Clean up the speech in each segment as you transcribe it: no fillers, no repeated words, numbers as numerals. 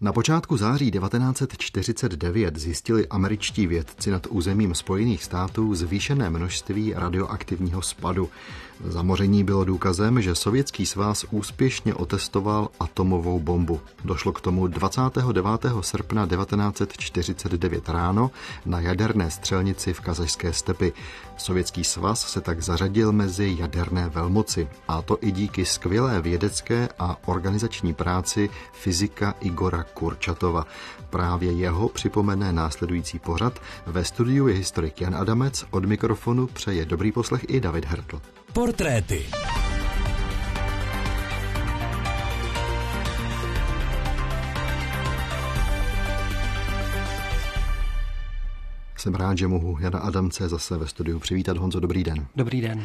Na počátku září 1949 zjistili američtí vědci nad územím Spojených států zvýšené množství radioaktivního spadu. Zamoření bylo důkazem, že Sovětský svaz úspěšně otestoval atomovou bombu. Došlo k tomu 29. srpna 1949 ráno na jaderné střelnici v kazašské stepi. Sovětský svaz se tak zařadil mezi jaderné velmoci, a to i díky skvělé vědecké a organizační práci fyzika Igora Kurčatova. Právě jeho připomene následující pořad. Ve studiu je historik Jan Adamec, od mikrofonu přeje dobrý poslech i David Hertl. Portréty. Jsem rád, že mohu Jana Adamce zase ve studiu přivítat. Honzo, dobrý den. Dobrý den.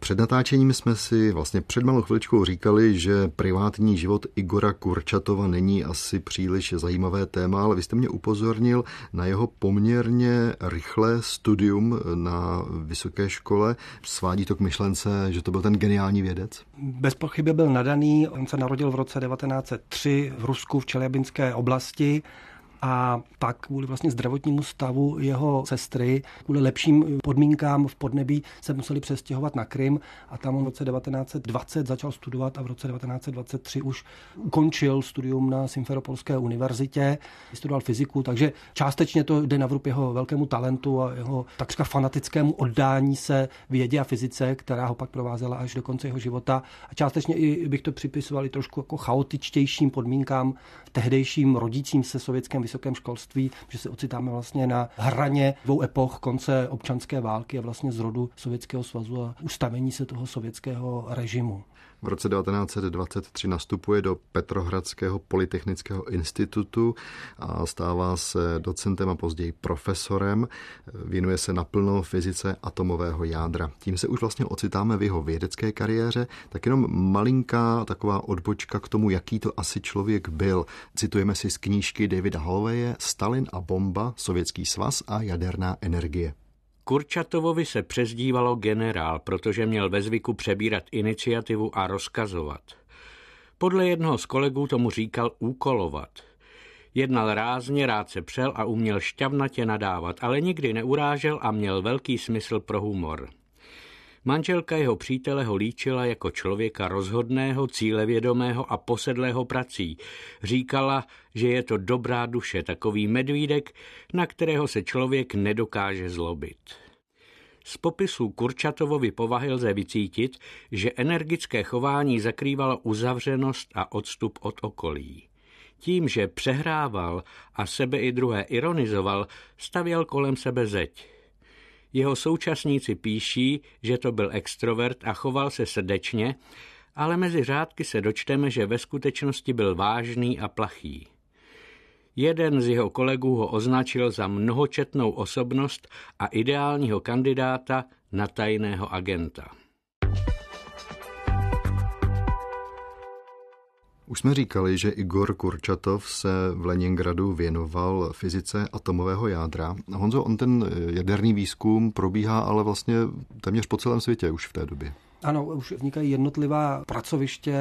Před natáčením jsme si vlastně před malou chviličkou říkali, že privátní život Igora Kurčatova není asi příliš zajímavé téma, ale vy jste mě upozornil na jeho poměrně rychlé studium na vysoké škole. Svádí to k myšlence, že to byl ten geniální vědec? Bez pochyby byl nadaný. On se narodil v roce 1903 v Rusku v Čeljabinské oblasti. A pak kvůli vlastně zdravotnímu stavu jeho sestry, kvůli lepším podmínkám v podnebí, se museli přestěhovat na Krym a tam on v roce 1920 začal studovat a v roce 1923 už ukončil studium na Simferopolské univerzitě, studoval fyziku, takže částečně to jde na vrub jeho velkému talentu a jeho takřka fanatickému oddání se vědě a fyzice, která ho pak provázela až do konce jeho života. A částečně i bych to připisoval i trošku jako chaotičtějším podmínkám v tehdejším rodícím se sovětském vysokém školství, že se ocitáme vlastně na hraně dvou epoch, konce občanské války a vlastně zrodu Sovětského svazu a ustavení se toho sovětského režimu. V roce 1923 nastupuje do Petrohradského polytechnického institutu a stává se docentem a později profesorem. Věnuje se naplno fyzice atomového jádra. Tím se už vlastně ocitáme v jeho vědecké kariéře. Tak jenom malinká taková odbočka k tomu, jaký to asi člověk byl. Citujeme si z knížky Davida Halleje Stalin a bomba, Sovětský svaz a jaderná energie. Kurčatovovi se přezdívalo generál, protože měl ve zvyku přebírat iniciativu a rozkazovat. Podle jednoho z kolegů tomu říkal úkolovat. Jednal rázně, rád se přel a uměl šťavnatě nadávat, ale nikdy neurážel a měl velký smysl pro humor. Manželka jeho přítele ho líčila jako člověka rozhodného, cílevědomého a posedlého prací. Říkala, že je to dobrá duše, takový medvídek, na kterého se člověk nedokáže zlobit. Z popisů Kurčatovovy povahy lze vycítit, že energické chování zakrývalo uzavřenost a odstup od okolí. Tím, že přehrával a sebe i druhé ironizoval, stavěl kolem sebe zeď. Jeho současníci píší, že to byl extrovert a choval se srdečně, ale mezi řádky se dočteme, že ve skutečnosti byl vážný a plachý. Jeden z jeho kolegů ho označil za mnohočetnou osobnost a ideálního kandidáta na tajného agenta. Už jsme říkali, že Igor Kurčatov se v Leningradu věnoval fyzice atomového jádra. Honzo, on ten jaderný výzkum probíhá ale vlastně téměř po celém světě už v té době. Ano, už vznikají jednotlivá pracoviště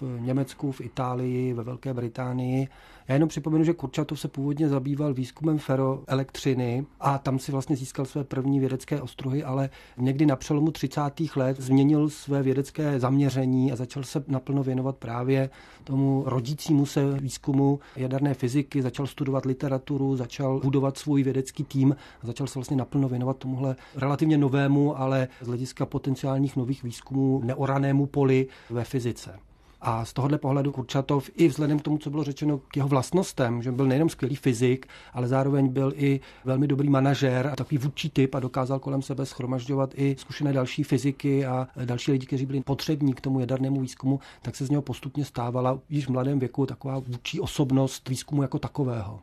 v Německu, v Itálii, ve Velké Británii. Já jenom připomenu, že Kurčatov se původně zabýval výzkumem ferroelektřiny a tam si vlastně získal své první vědecké ostruhy, ale někdy na přelomu 30. let změnil své vědecké zaměření a začal se naplno věnovat právě tomu rodícímu se výzkumu jaderné fyziky, začal studovat literaturu, začal budovat svůj vědecký tým a začal se vlastně naplno věnovat tomuhle relativně novému, ale z hlediska potenciálních nových výzkumů neoranému poli ve fyzice. A z tohohle pohledu Kurčatov i vzhledem k tomu, co bylo řečeno k jeho vlastnostem, že byl nejenom skvělý fyzik, ale zároveň byl i velmi dobrý manažér a takový vůdčí typ a dokázal kolem sebe shromažďovat i zkušené další fyziky a další lidi, kteří byli potřební k tomu jadernému výzkumu, tak se z něho postupně stávala již v mladém věku taková vůdčí osobnost výzkumu jako takového.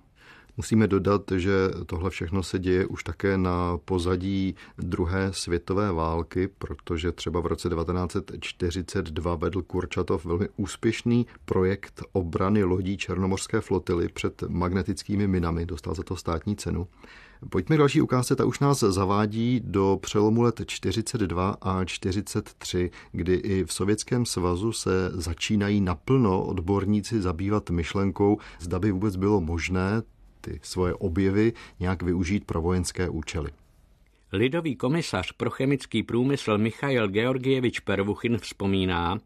Musíme dodat, že tohle všechno se děje už také na pozadí druhé světové války, protože třeba v roce 1942 vedl Kurčatov velmi úspěšný projekt obrany lodí Černomorské flotily před magnetickými minami. Dostal za to státní cenu. Pojďme k další ukázce, ta už nás zavádí do přelomu let 42 a 43, kdy i v Sovětském svazu se začínají naplno odborníci zabývat myšlenkou, zda by vůbec bylo možné ty svoje objevy nějak využít pro vojenské účely. Lidový komisař pro chemický průmysl Michail Georgievič Pervuchin vzpomíná,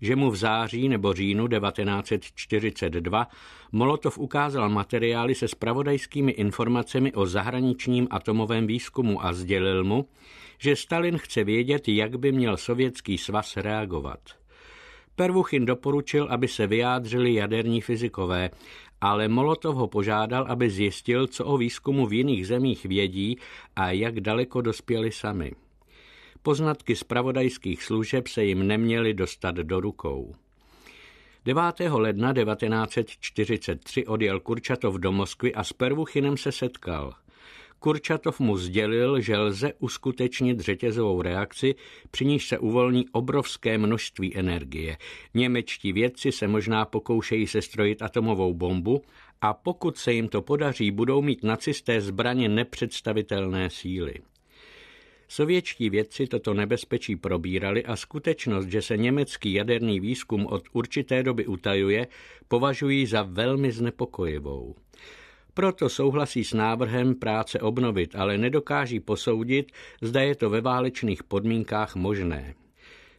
že mu v září nebo říjnu 1942 Molotov ukázal materiály se zpravodajskými informacemi o zahraničním atomovém výzkumu a sdělil mu, že Stalin chce vědět, jak by měl Sovětský svaz reagovat. Pervuchin doporučil, aby se vyjádřili jaderní fyzikové, ale Molotov ho požádal, aby zjistil, co o výzkumu v jiných zemích vědí a jak daleko dospěli sami. Poznatky zpravodajských služeb se jim neměly dostat do rukou. 9. ledna 1943 odjel Kurčatov do Moskvy a s Pervuchinem se setkal. Kurčatov mu sdělil, že lze uskutečnit řetězovou reakci, při níž se uvolní obrovské množství energie. Němečtí vědci se možná pokoušejí sestrojit atomovou bombu a pokud se jim to podaří, budou mít nacisté zbraně nepředstavitelné síly. Sovětští vědci toto nebezpečí probírali a skutečnost, že se německý jaderný výzkum od určité doby utajuje, považují za velmi znepokojivou. Proto souhlasí s návrhem práce obnovit, ale nedokáží posoudit, zda je to ve válečných podmínkách možné.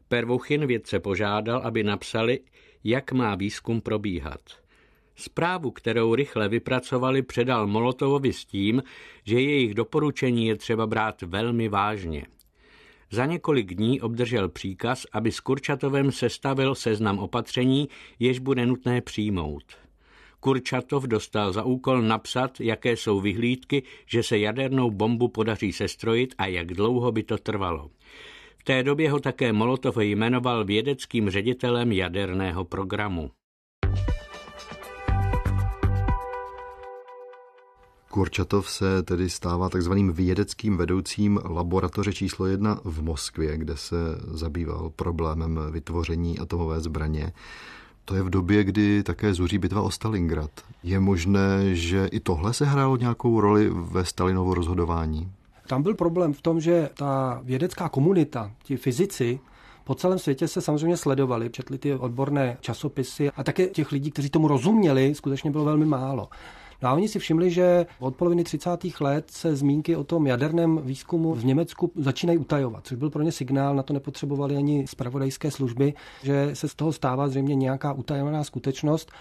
Pervuchin vědce požádal, aby napsali, jak má výzkum probíhat. Zprávu, kterou rychle vypracovali, předal Molotovovi s tím, že jejich doporučení je třeba brát velmi vážně. Za několik dní obdržel příkaz, aby s Kurčatovem sestavil seznam opatření, jež bude nutné přijmout. Kurčatov dostal za úkol napsat, jaké jsou vyhlídky, že se jadernou bombu podaří sestrojit a jak dlouho by to trvalo. V té době ho také Molotov jmenoval vědeckým ředitelem jaderného programu. Kurčatov se tedy stává takzvaným vědeckým vedoucím laboratoře číslo 1 v Moskvě, kde se zabýval problémem vytvoření atomové zbraně. To je v době, kdy také zuří bitva o Stalingrad. Je možné, že i tohle se hrálo nějakou roli ve Stalinovo rozhodování? Tam byl problém v tom, že ta vědecká komunita, ti fyzici, po celém světě se samozřejmě sledovali, četli ty odborné časopisy a také těch lidí, kteří tomu rozuměli, skutečně bylo velmi málo. No a oni si všimli, že od poloviny 30. let se zmínky o tom jaderném výzkumu v Německu začínají utajovat, což byl pro ně signál, na to nepotřebovali ani zpravodajské služby, že se z toho stává zřejmě nějaká utajovaná skutečnost.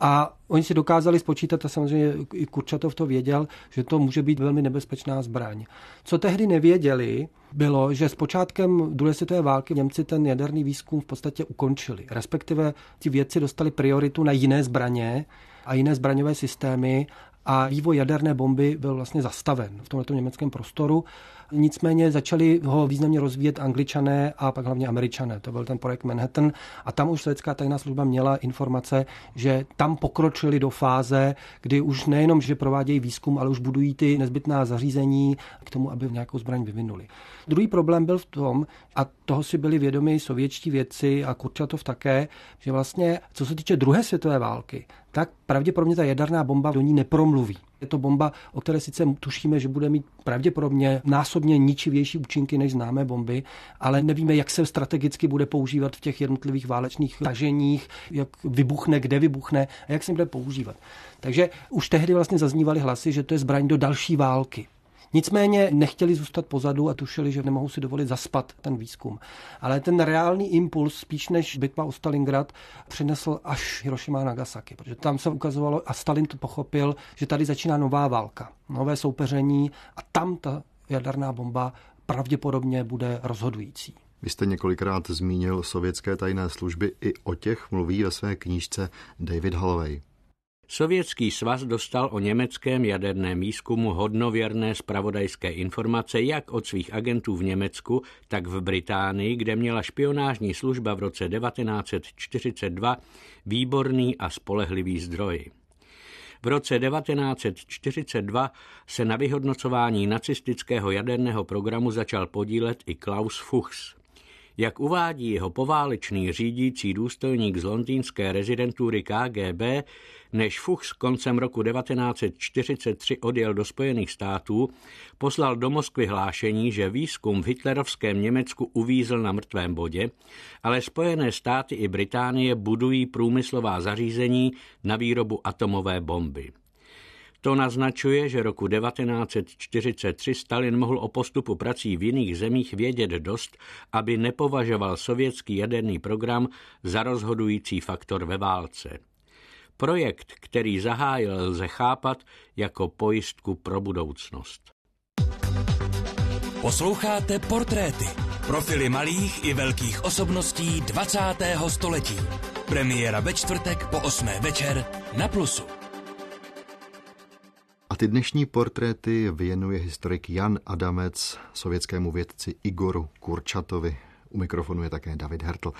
A oni si dokázali spočítat, a samozřejmě i Kurčatov to věděl, že to může být velmi nebezpečná zbraň. Co tehdy nevěděli, bylo, že s počátkem druhé světové války Němci ten jaderný výzkum v podstatě ukončili. Respektive ti vědci dostali prioritu na jiné zbraně a jiné zbraňové systémy a vývoj jaderné bomby byl vlastně zastaven v tomto německém prostoru. Nicméně začali ho významně rozvíjet Angličané a pak hlavně Američané. To byl ten projekt Manhattan a tam už sovětská tajná služba měla informace, že tam pokročili do fáze, kdy už nejenom, že provádějí výzkum, ale už budují ty nezbytná zařízení k tomu, aby nějakou zbraň vyvinuli. Druhý problém byl v tom, a toho si byli vědomi sovětští vědci a Kurčatov také, že vlastně, co se týče druhé světové války, tak pravděpodobně ta jaderná bomba do ní nepromluví. Je to bomba, o které sice tušíme, že bude mít pravděpodobně násobně ničivější účinky než známé bomby, ale nevíme, jak se strategicky bude používat v těch jednotlivých válečných taženích, jak vybuchne, kde vybuchne a jak se bude používat. Takže už tehdy vlastně zaznívaly hlasy, že to je zbraň do další války. Nicméně nechtěli zůstat pozadu a tušili, že nemohou si dovolit zaspat ten výzkum. Ale ten reálný impuls, spíš než bitva o Stalingrad, přinesl až Hirošima a Nagasaki, protože tam se ukazovalo a Stalin to pochopil, že tady začíná nová válka, nové soupeření a tam ta jaderná bomba pravděpodobně bude rozhodující. Vy jste několikrát zmínil sovětské tajné služby, i o těch mluví ve své knížce David Holloway. Sovětský svaz dostal o německém jaderném výzkumu hodnověrné zpravodajské informace jak od svých agentů v Německu, tak v Británii, kde měla špionážní služba v roce 1942 výborný a spolehlivý zdroj. V roce 1942 se na vyhodnocování nacistického jaderného programu začal podílet i Klaus Fuchs. Jak uvádí jeho poválečný řídící důstojník z londýnské rezidentury KGB, než Fuchs koncem roku 1943 odjel do Spojených států, poslal do Moskvy hlášení, že výzkum v hitlerovském Německu uvízl na mrtvém bodě, ale Spojené státy i Británie budují průmyslová zařízení na výrobu atomové bomby. To naznačuje, že roku 1943 Stalin mohl o postupu prací v jiných zemích vědět dost, aby nepovažoval sovětský jaderný program za rozhodující faktor ve válce. Projekt, který zahájil, lze chápat jako pojistku pro budoucnost. Posloucháte Portréty. Profily malých i velkých osobností 20. století. Premiéra ve čtvrtek po 8. večer na Plusu. A ty dnešní portréty věnuje historik Jan Adamec sovětskému vědci Igoru Kurčatovi. U mikrofonu je také David Hertl.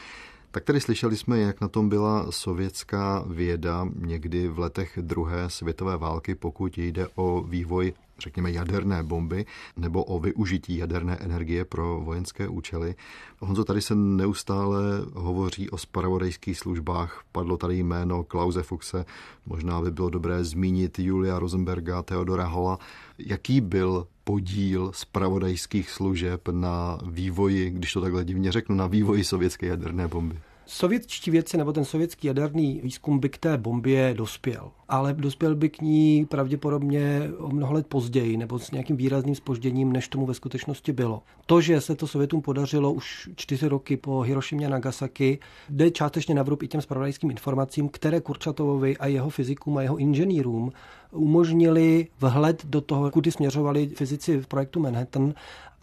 Tak tedy slyšeli jsme, jak na tom byla sovětská věda někdy v letech druhé světové války, pokud jde o vývoj, řekněme, jaderné bomby nebo o využití jaderné energie pro vojenské účely. Honzo, tady se neustále hovoří o zpravodajských službách. Padlo tady jméno Klause Fuchse. Možná by bylo dobré zmínit Julia Rosenberga, Theodora Halla. Jaký byl podíl zpravodajských služeb na vývoji, když to takhle divně řeknu, na vývoji sovětské jaderné bomby? Sovětští vědci nebo ten sovětský jaderný výzkum by k té bombě dospěl, ale dospěl by k ní pravděpodobně o mnoho let později nebo s nějakým výrazným zpožděním, než tomu ve skutečnosti bylo. To, že se to Sovětům podařilo už 4 roky po Hirošimě a Nagasaki, jde částečně na vrub i těm zpravodajským informacím, které Kurčatovovi a jeho fyzikům a jeho inženýrům umožnili vhled do toho, kudy směřovali fyzici v projektu Manhattan,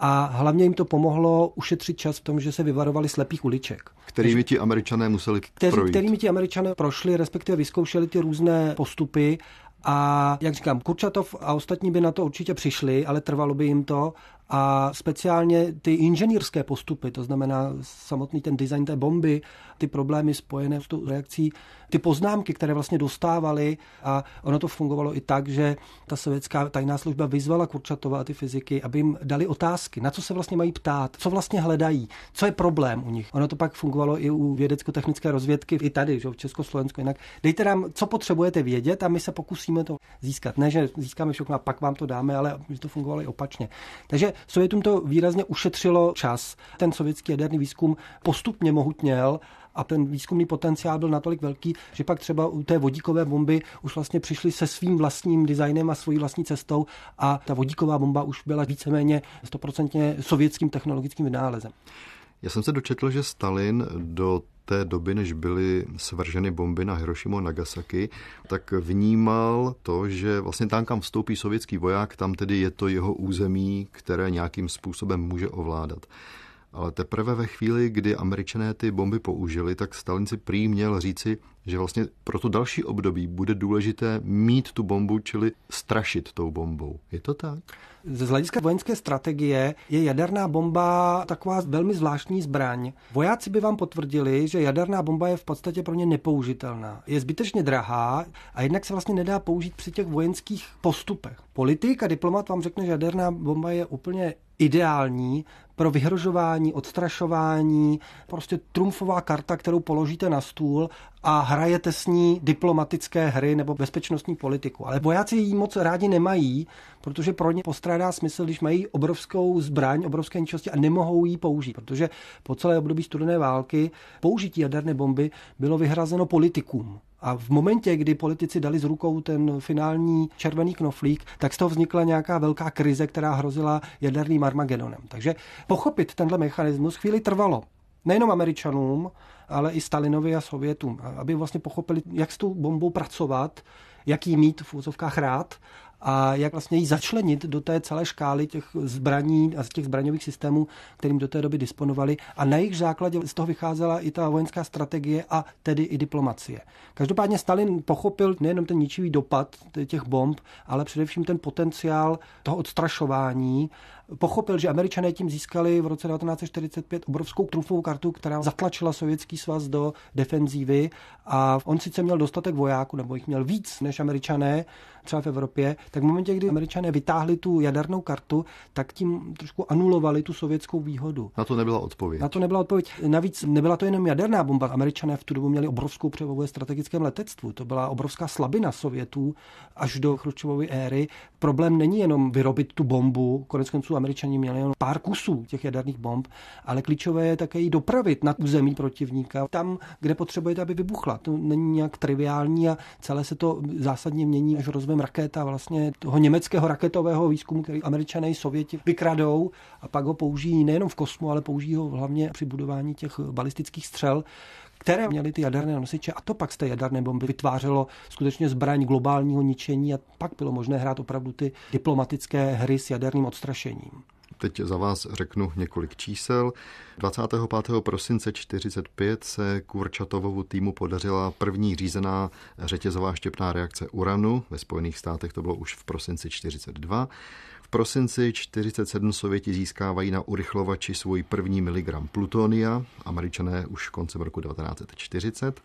a hlavně jim to pomohlo ušetřit čas v tom, že se vyvarovali slepých uliček. Kterými ti Američané museli projít. Kterými ti Američané prošli, respektive vyzkoušeli ty různé postupy. A jak říkám, Kurčatov a ostatní by na to určitě přišli, ale trvalo by jim to. A speciálně ty inženýrské postupy, to znamená samotný ten design té bomby, ty problémy spojené s tou reakcí, ty poznámky, které vlastně dostávali, a ono to fungovalo i tak, že ta sovětská tajná služba vyzvala Kurčatova a ty fyziky, aby jim dali otázky, na co se vlastně mají ptát, co vlastně hledají, co je problém u nich. Ono to pak fungovalo i u vědecko-technické rozvědky, i tady, že v Československu, jinak dejte nám, co potřebujete vědět, a my se pokusíme to získat. Ne, že získáme všechno a pak vám to dáme, ale to fungovalo i opačně. Takže Sovětům to výrazně ušetřilo čas. Ten sovětský jaderný výzkum postupně mohutněl a ten výzkumný potenciál byl natolik velký, že pak třeba u té vodíkové bomby už vlastně přišli se svým vlastním designem a svojí vlastní cestou a ta vodíková bomba už byla víceméně 100% sovětským technologickým vynálezem. Já jsem se dočetl, že Stalin do té doby, než byly svrženy bomby na Hirošimu a Nagasaki, tak vnímal to, že vlastně tam, kam vstoupí sovětský voják, tam tedy je to jeho území, které nějakým způsobem může ovládat. Ale teprve ve chvíli, kdy Američané ty bomby použili, tak Stalin si prý měl říci, že vlastně pro to další období bude důležité mít tu bombu, čili strašit tou bombou. Je to tak? Z hlediska vojenské strategie je jaderná bomba taková velmi zvláštní zbraň. Vojáci by vám potvrdili, že jaderná bomba je v podstatě pro ně nepoužitelná. Je zbytečně drahá a jednak se vlastně nedá použít při těch vojenských postupech. Politik a diplomat vám řekne, že jaderná bomba je úplně ideální pro vyhrožování, odstrašování, prostě trumfová karta, kterou položíte na stůl a hrajete s ní diplomatické hry nebo bezpečnostní politiku. Ale vojáci ji moc rádi nemají, protože pro ně postrádá smysl, když mají obrovskou zbraň, obrovské ničosti a nemohou ji použít, protože po celé období studené války použití jaderné bomby bylo vyhrazeno politikům. A v momentě, kdy politici dali z rukou ten finální červený knoflík, tak z toho vznikla nějaká velká krize, která hrozila jaderným Armagedonem. Takže pochopit tenhle mechanismus chvíli trvalo. Nejenom Američanům, ale i Stalinovi a Sovětům, aby vlastně pochopili, jak s tou bombou pracovat, jak ji mít v úzovkách rád a jak vlastně ji začlenit do té celé škály těch zbraní a těch zbraňových systémů, kterým do té doby disponovali. A na jejich základě z toho vycházela i ta vojenská strategie a tedy i diplomacie. Každopádně Stalin pochopil nejenom ten ničivý dopad těch bomb, ale především ten potenciál toho odstrašování pochopil, že Američané tím získali v roce 1945 obrovskou trumfovou kartu, která zatlačila Sovětský svaz do defenzívy, a on sice měl dostatek vojáků, nebo jich měl víc než Američané, třeba v Evropě, tak v momentě, kdy Američané vytáhli tu jadernou kartu, tak tím trošku anulovali tu sovětskou výhodu. Na to nebyla odpověď. Navíc nebyla to jenom jaderná bomba. Američané v tu dobu měli obrovskou převahu ve strategickém letectvu. To byla obrovská slabina Sovětů až do Chruščovovy éry. Problém není jenom vyrobit tu bombu, koneckonců Američané měli jenom pár kusů těch jaderných bomb, ale klíčové je také ji dopravit na území protivníka, tam, kde potřebujete, aby vybuchla. To není nějak triviální a celé se to zásadně mění až rozvojem raket a vlastně toho německého raketového výzkumu, který Američané i Sověti vykradou a pak ho použijí nejenom v kosmu, ale použijí ho hlavně při budování těch balistických střel, které měly ty jaderné nosiče, a to pak z té jaderné bomby vytvářelo skutečně zbraň globálního ničení a pak bylo možné hrát opravdu ty diplomatické hry s jaderným odstrašením. Teď za vás řeknu několik čísel. 25. prosince 1945 se Kurčatovovu týmu podařila první řízená řetězová štěpná reakce uranu. Ve Spojených státech to bylo už v prosinci 1942. V prosinci 1947 Sověti získávají na urychlovači svůj první miligram plutonia, Američané už koncem roku 1940.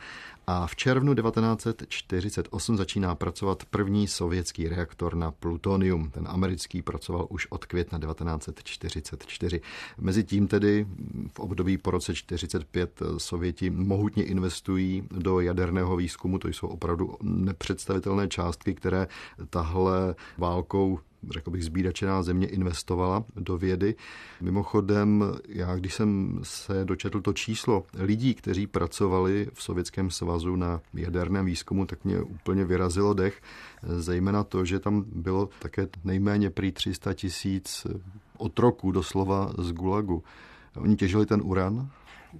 A v červnu 1948 začíná pracovat první sovětský reaktor na plutonium. Ten americký pracoval už od května 1944. Mezitím tedy v období po roce 1945 Sověti mohutně investují do jaderného výzkumu. To jsou opravdu nepředstavitelné částky, které tahle válkou, řekl bych, zbídačená země investovala do vědy. Mimochodem, já když jsem se dočetl to číslo lidí, kteří pracovali v Sovětském svazu na jaderném výzkumu, tak mě úplně vyrazilo dech, zejména to, že tam bylo také nejméně prý 300 000 otroků doslova z Gulagu. Oni těžili ten uran?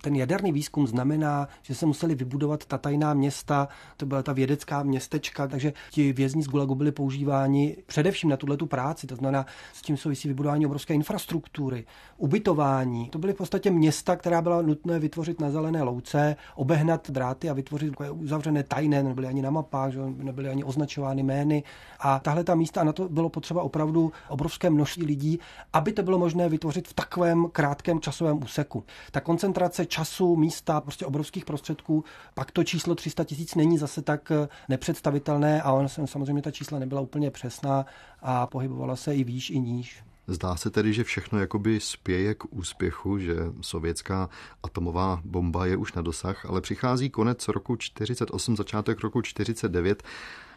Ten jaderný výzkum znamená, že se museli vybudovat ta tajná města, to byla ta vědecká městečka, takže ti vězni z Gulagu byli používáni především na tuhletu práci, to znamená, s tím souvisí vybudování obrovské infrastruktury, ubytování. To byly v podstatě města, která byla nutné vytvořit na zelené louce, obehnat dráty a vytvořit uzavřené tajné, nebyly ani na mapách, nebyly ani označovány jmény. A tahle ta místa, a na to bylo potřeba opravdu obrovské množství lidí, aby to bylo možné vytvořit v takovém krátkém časovém úseku. Ta koncentrace času, místa, prostě obrovských prostředků, pak to číslo 300 000 není zase tak nepředstavitelné a on samozřejmě ta čísla nebyla úplně přesná a pohybovala se i výš, i níž. Zdá se tedy, že všechno jakoby spěje k úspěchu, že sovětská atomová bomba je už na dosah, ale přichází konec roku 1948, začátek roku 1949,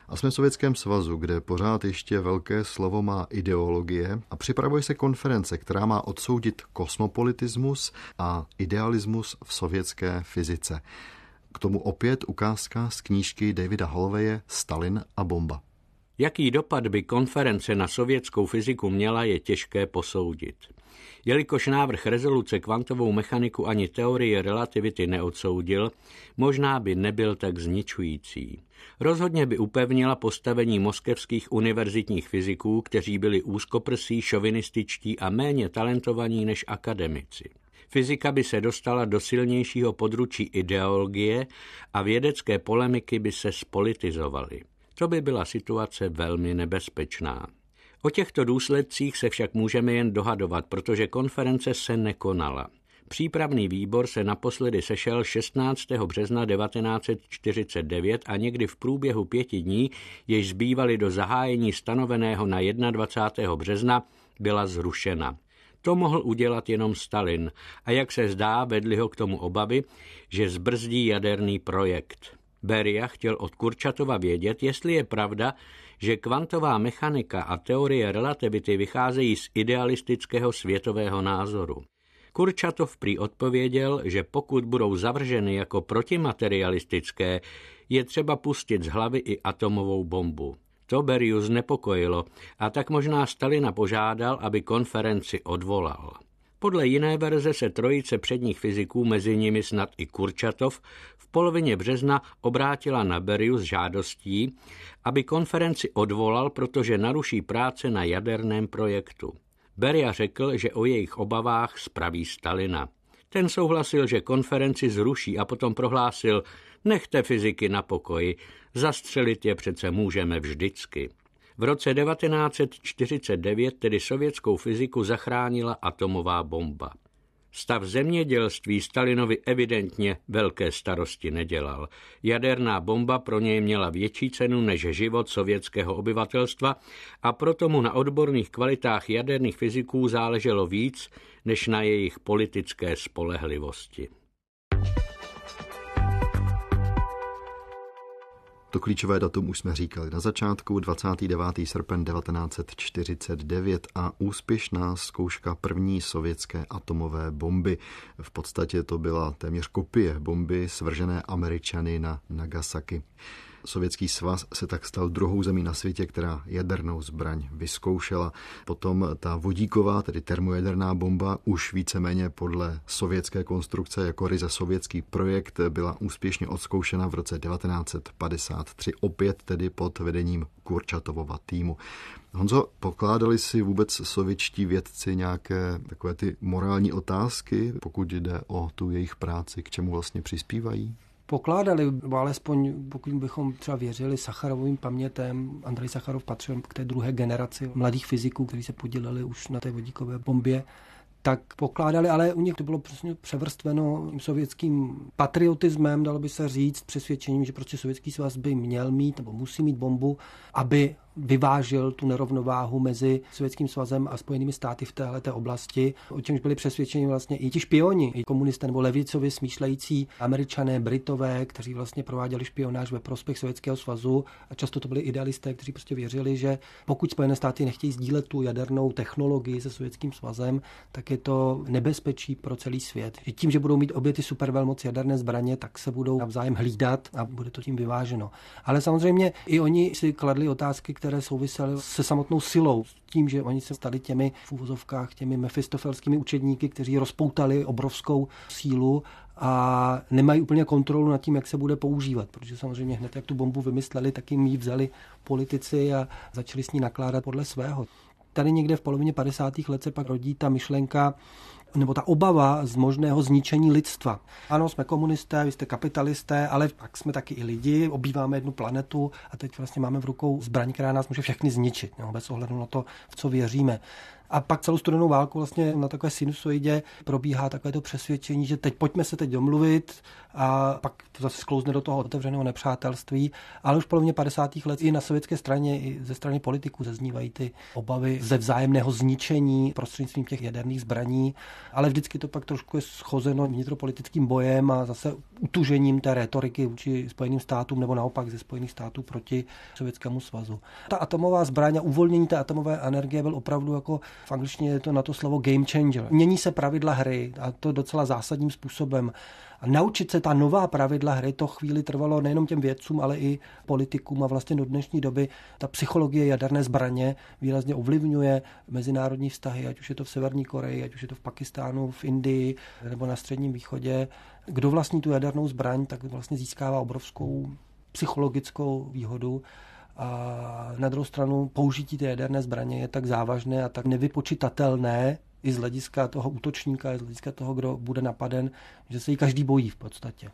a jsme v Sovětském svazu, kde pořád ještě velké slovo má ideologie, a připravuje se konference, která má odsoudit kosmopolitismus a idealismus v sovětské fyzice. K tomu opět ukázka z knížky Davida Holloway Stalin a bomba. Jaký dopad by konference na sovětskou fyziku měla, je těžké posoudit. Jelikož návrh rezoluce kvantovou mechaniku ani teorii relativity neodsoudil, možná by nebyl tak zničující. Rozhodně by upevnila postavení moskevských univerzitních fyziků, kteří byli úzkoprsí, šovinističtí a méně talentovaní než akademici. Fyzika by se dostala do silnějšího područí ideologie a vědecké polemiky by se spolitizovaly. To by byla situace velmi nebezpečná. O těchto důsledcích se však můžeme jen dohadovat, protože konference se nekonala. Přípravný výbor se naposledy sešel 16. března 1949 a někdy v průběhu 5 dní, jež zbývaly do zahájení stanoveného na 21. března, byla zrušena. To mohl udělat jenom Stalin a jak se zdá, vedli ho k tomu obavy, že zbrzdí jaderný projekt. Beria chtěl od Kurčatova vědět, jestli je pravda, že kvantová mechanika a teorie relativity vycházejí z idealistického světového názoru. Kurčatov prý odpověděl, že pokud budou zavrženy jako protimaterialistické, je třeba pustit z hlavy i atomovou bombu. To Beriu znepokojilo a tak možná Stalina požádal, aby konferenci odvolal. Podle jiné verze se trojice předních fyziků, mezi nimi snad i Kurčatov, v polovině března obrátila na Beriu s žádostí, aby konferenci odvolal, protože naruší práce na jaderném projektu. Beria řekl, že o jejich obavách spraví Stalina. Ten souhlasil, že konferenci zruší, a potom prohlásil: "Nechte fyziky na pokoji, zastřelit je přece můžeme vždycky." V roce 1949 tedy sovětskou fyziku zachránila atomová bomba. Stav zemědělství Stalinovi evidentně velké starosti nedělal. Jaderná bomba pro něj měla větší cenu než život sovětského obyvatelstva a proto mu na odborných kvalitách jaderných fyziků záleželo víc než na jejich politické spolehlivosti. To klíčové datum už jsme říkali na začátku, 29. srpen 1949 a úspěšná zkouška první sovětské atomové bomby. V podstatě to byla téměř kopie bomby svržené Američany na Nagasaki. Sovětský svaz se tak stal druhou zemí na světě, která jadernou zbraň vyzkoušela. Potom ta vodíková, tedy termojaderná bomba, už víceméně podle sovětské konstrukce jako ryze sovětský projekt byla úspěšně odzkoušena v roce 1953, opět tedy pod vedením Kurčatovova týmu. Honzo, pokládali si vůbec sovětští vědci nějaké takové ty morální otázky, pokud jde o tu jejich práci, k čemu vlastně přispívají? Pokládali, alespoň pokud bychom třeba věřili Sacharovým pamětem, Andrej Sacharov patřil k té druhé generaci mladých fyziků, kteří se podíleli už na té vodíkové bombě, tak pokládali, ale u nich to bylo prostě převrstveno sovětským patriotismem, dalo by se říct, přesvědčením, že prostě Sovětský svaz by měl mít nebo musí mít bombu, aby vyvážil tu nerovnováhu mezi Sovětským svazem a Spojenými státy v této oblasti, o čemž byli přesvědčeni vlastně i ti špioni, i komunisté nebo levicově smýšlející Američané, Britové, kteří vlastně prováděli špionáž ve prospěch Sovětského svazu, a často to byli idealisté, kteří prostě věřili, že pokud Spojené státy nechtějí sdílet tu jadernou technologii se Sovětským svazem, tak je to nebezpečí pro celý svět. I tím, že budou mít obě ty supervelmoci jaderné zbraně, tak se budou navzájem hlídat a bude to tím vyváženo. Ale samozřejmě i oni si kladli otázky, které souvisely se samotnou silou, tím, že oni se stali těmi v uvozovkách těmi mefistofelskými učedníky, kteří rozpoutali obrovskou sílu a nemají úplně kontrolu nad tím, jak se bude používat, protože samozřejmě hned, jak tu bombu vymysleli, tak jim ji vzali politici a začali s ní nakládat podle svého. Tady někde v polovině 50. let se pak rodí ta myšlenka nebo ta obava z možného zničení lidstva. Ano, jsme komunisté, vy jste kapitalisté, ale pak jsme taky i lidi, obýváme jednu planetu a teď vlastně máme v rukou zbraň, která nás může všechny zničit, bez ohledu na to, v co věříme. A pak celou studenou válku vlastně na takové sinusoidě probíhá takové to přesvědčení, že pojďme se domluvit, a pak to zase sklouzne do toho otevřeného nepřátelství, ale už v polovině 50. let i na sovětské straně, i ze strany politiků zaznívají ty obavy ze vzájemného zničení prostřednictvím těch jaderných zbraní, ale vždycky to pak trošku je schozeno vnitropolitickým bojem a zase utužením té rétoriky vůči Spojeným státům nebo naopak ze Spojených států proti Sovětskému svazu. Ta atomová zbraň a uvolnění té atomové energie byl opravdu jako v angličtině je to na to slovo game changer. Mění se pravidla hry a to docela zásadním způsobem. A naučit se ta nová pravidla hry, to chvíli trvalo nejenom těm vědcům, ale i politikům a vlastně do dnešní doby ta psychologie jaderné zbraně výrazně ovlivňuje mezinárodní vztahy, ať už je to v Severní Koreji, ať už je to v Pakistánu, v Indii nebo na Středním východě. Kdo vlastní tu jadernou zbraň, tak vlastně získává obrovskou psychologickou výhodu. A na druhou stranu použití té jaderné zbraně je tak závažné a tak nevypočitatelné i z hlediska toho útočníka, i z hlediska toho, kdo bude napaden, že se jí každý bojí v podstatě.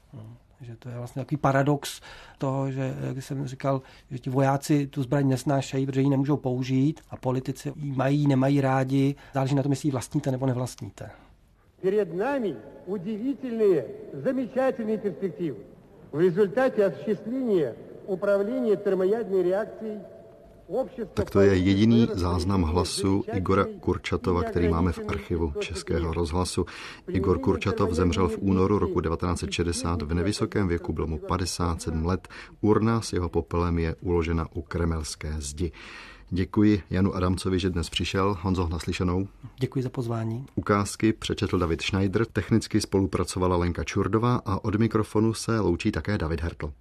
Že to je vlastně takový paradox toho, že, jak jsem říkal, že ti vojáci tu zbraň nesnášejí, protože ji nemůžou použít a politici ji mají, nemají rádi, záleží na tom, jestli ji vlastníte nebo nevlastníte. Před námi udivitelné, zamýšatelné perspektivy. V rezultatě osvětlení upravlení termojaderné reakcí. Tak to je jediný záznam hlasu Igora Kurčatova, který máme v archivu Českého rozhlasu. Igor Kurčatov zemřel v únoru roku 1960, v nevysokém věku bylo mu 57 let. Urna s jeho popelem je uložena u kremelské zdi. Děkuji Janu Adamcovi, že dnes přišel. Honzo, naslyšenou. Děkuji za pozvání. Ukázky přečetl David Schneider, technicky spolupracovala Lenka Čurdová a od mikrofonu se loučí také David Hertl.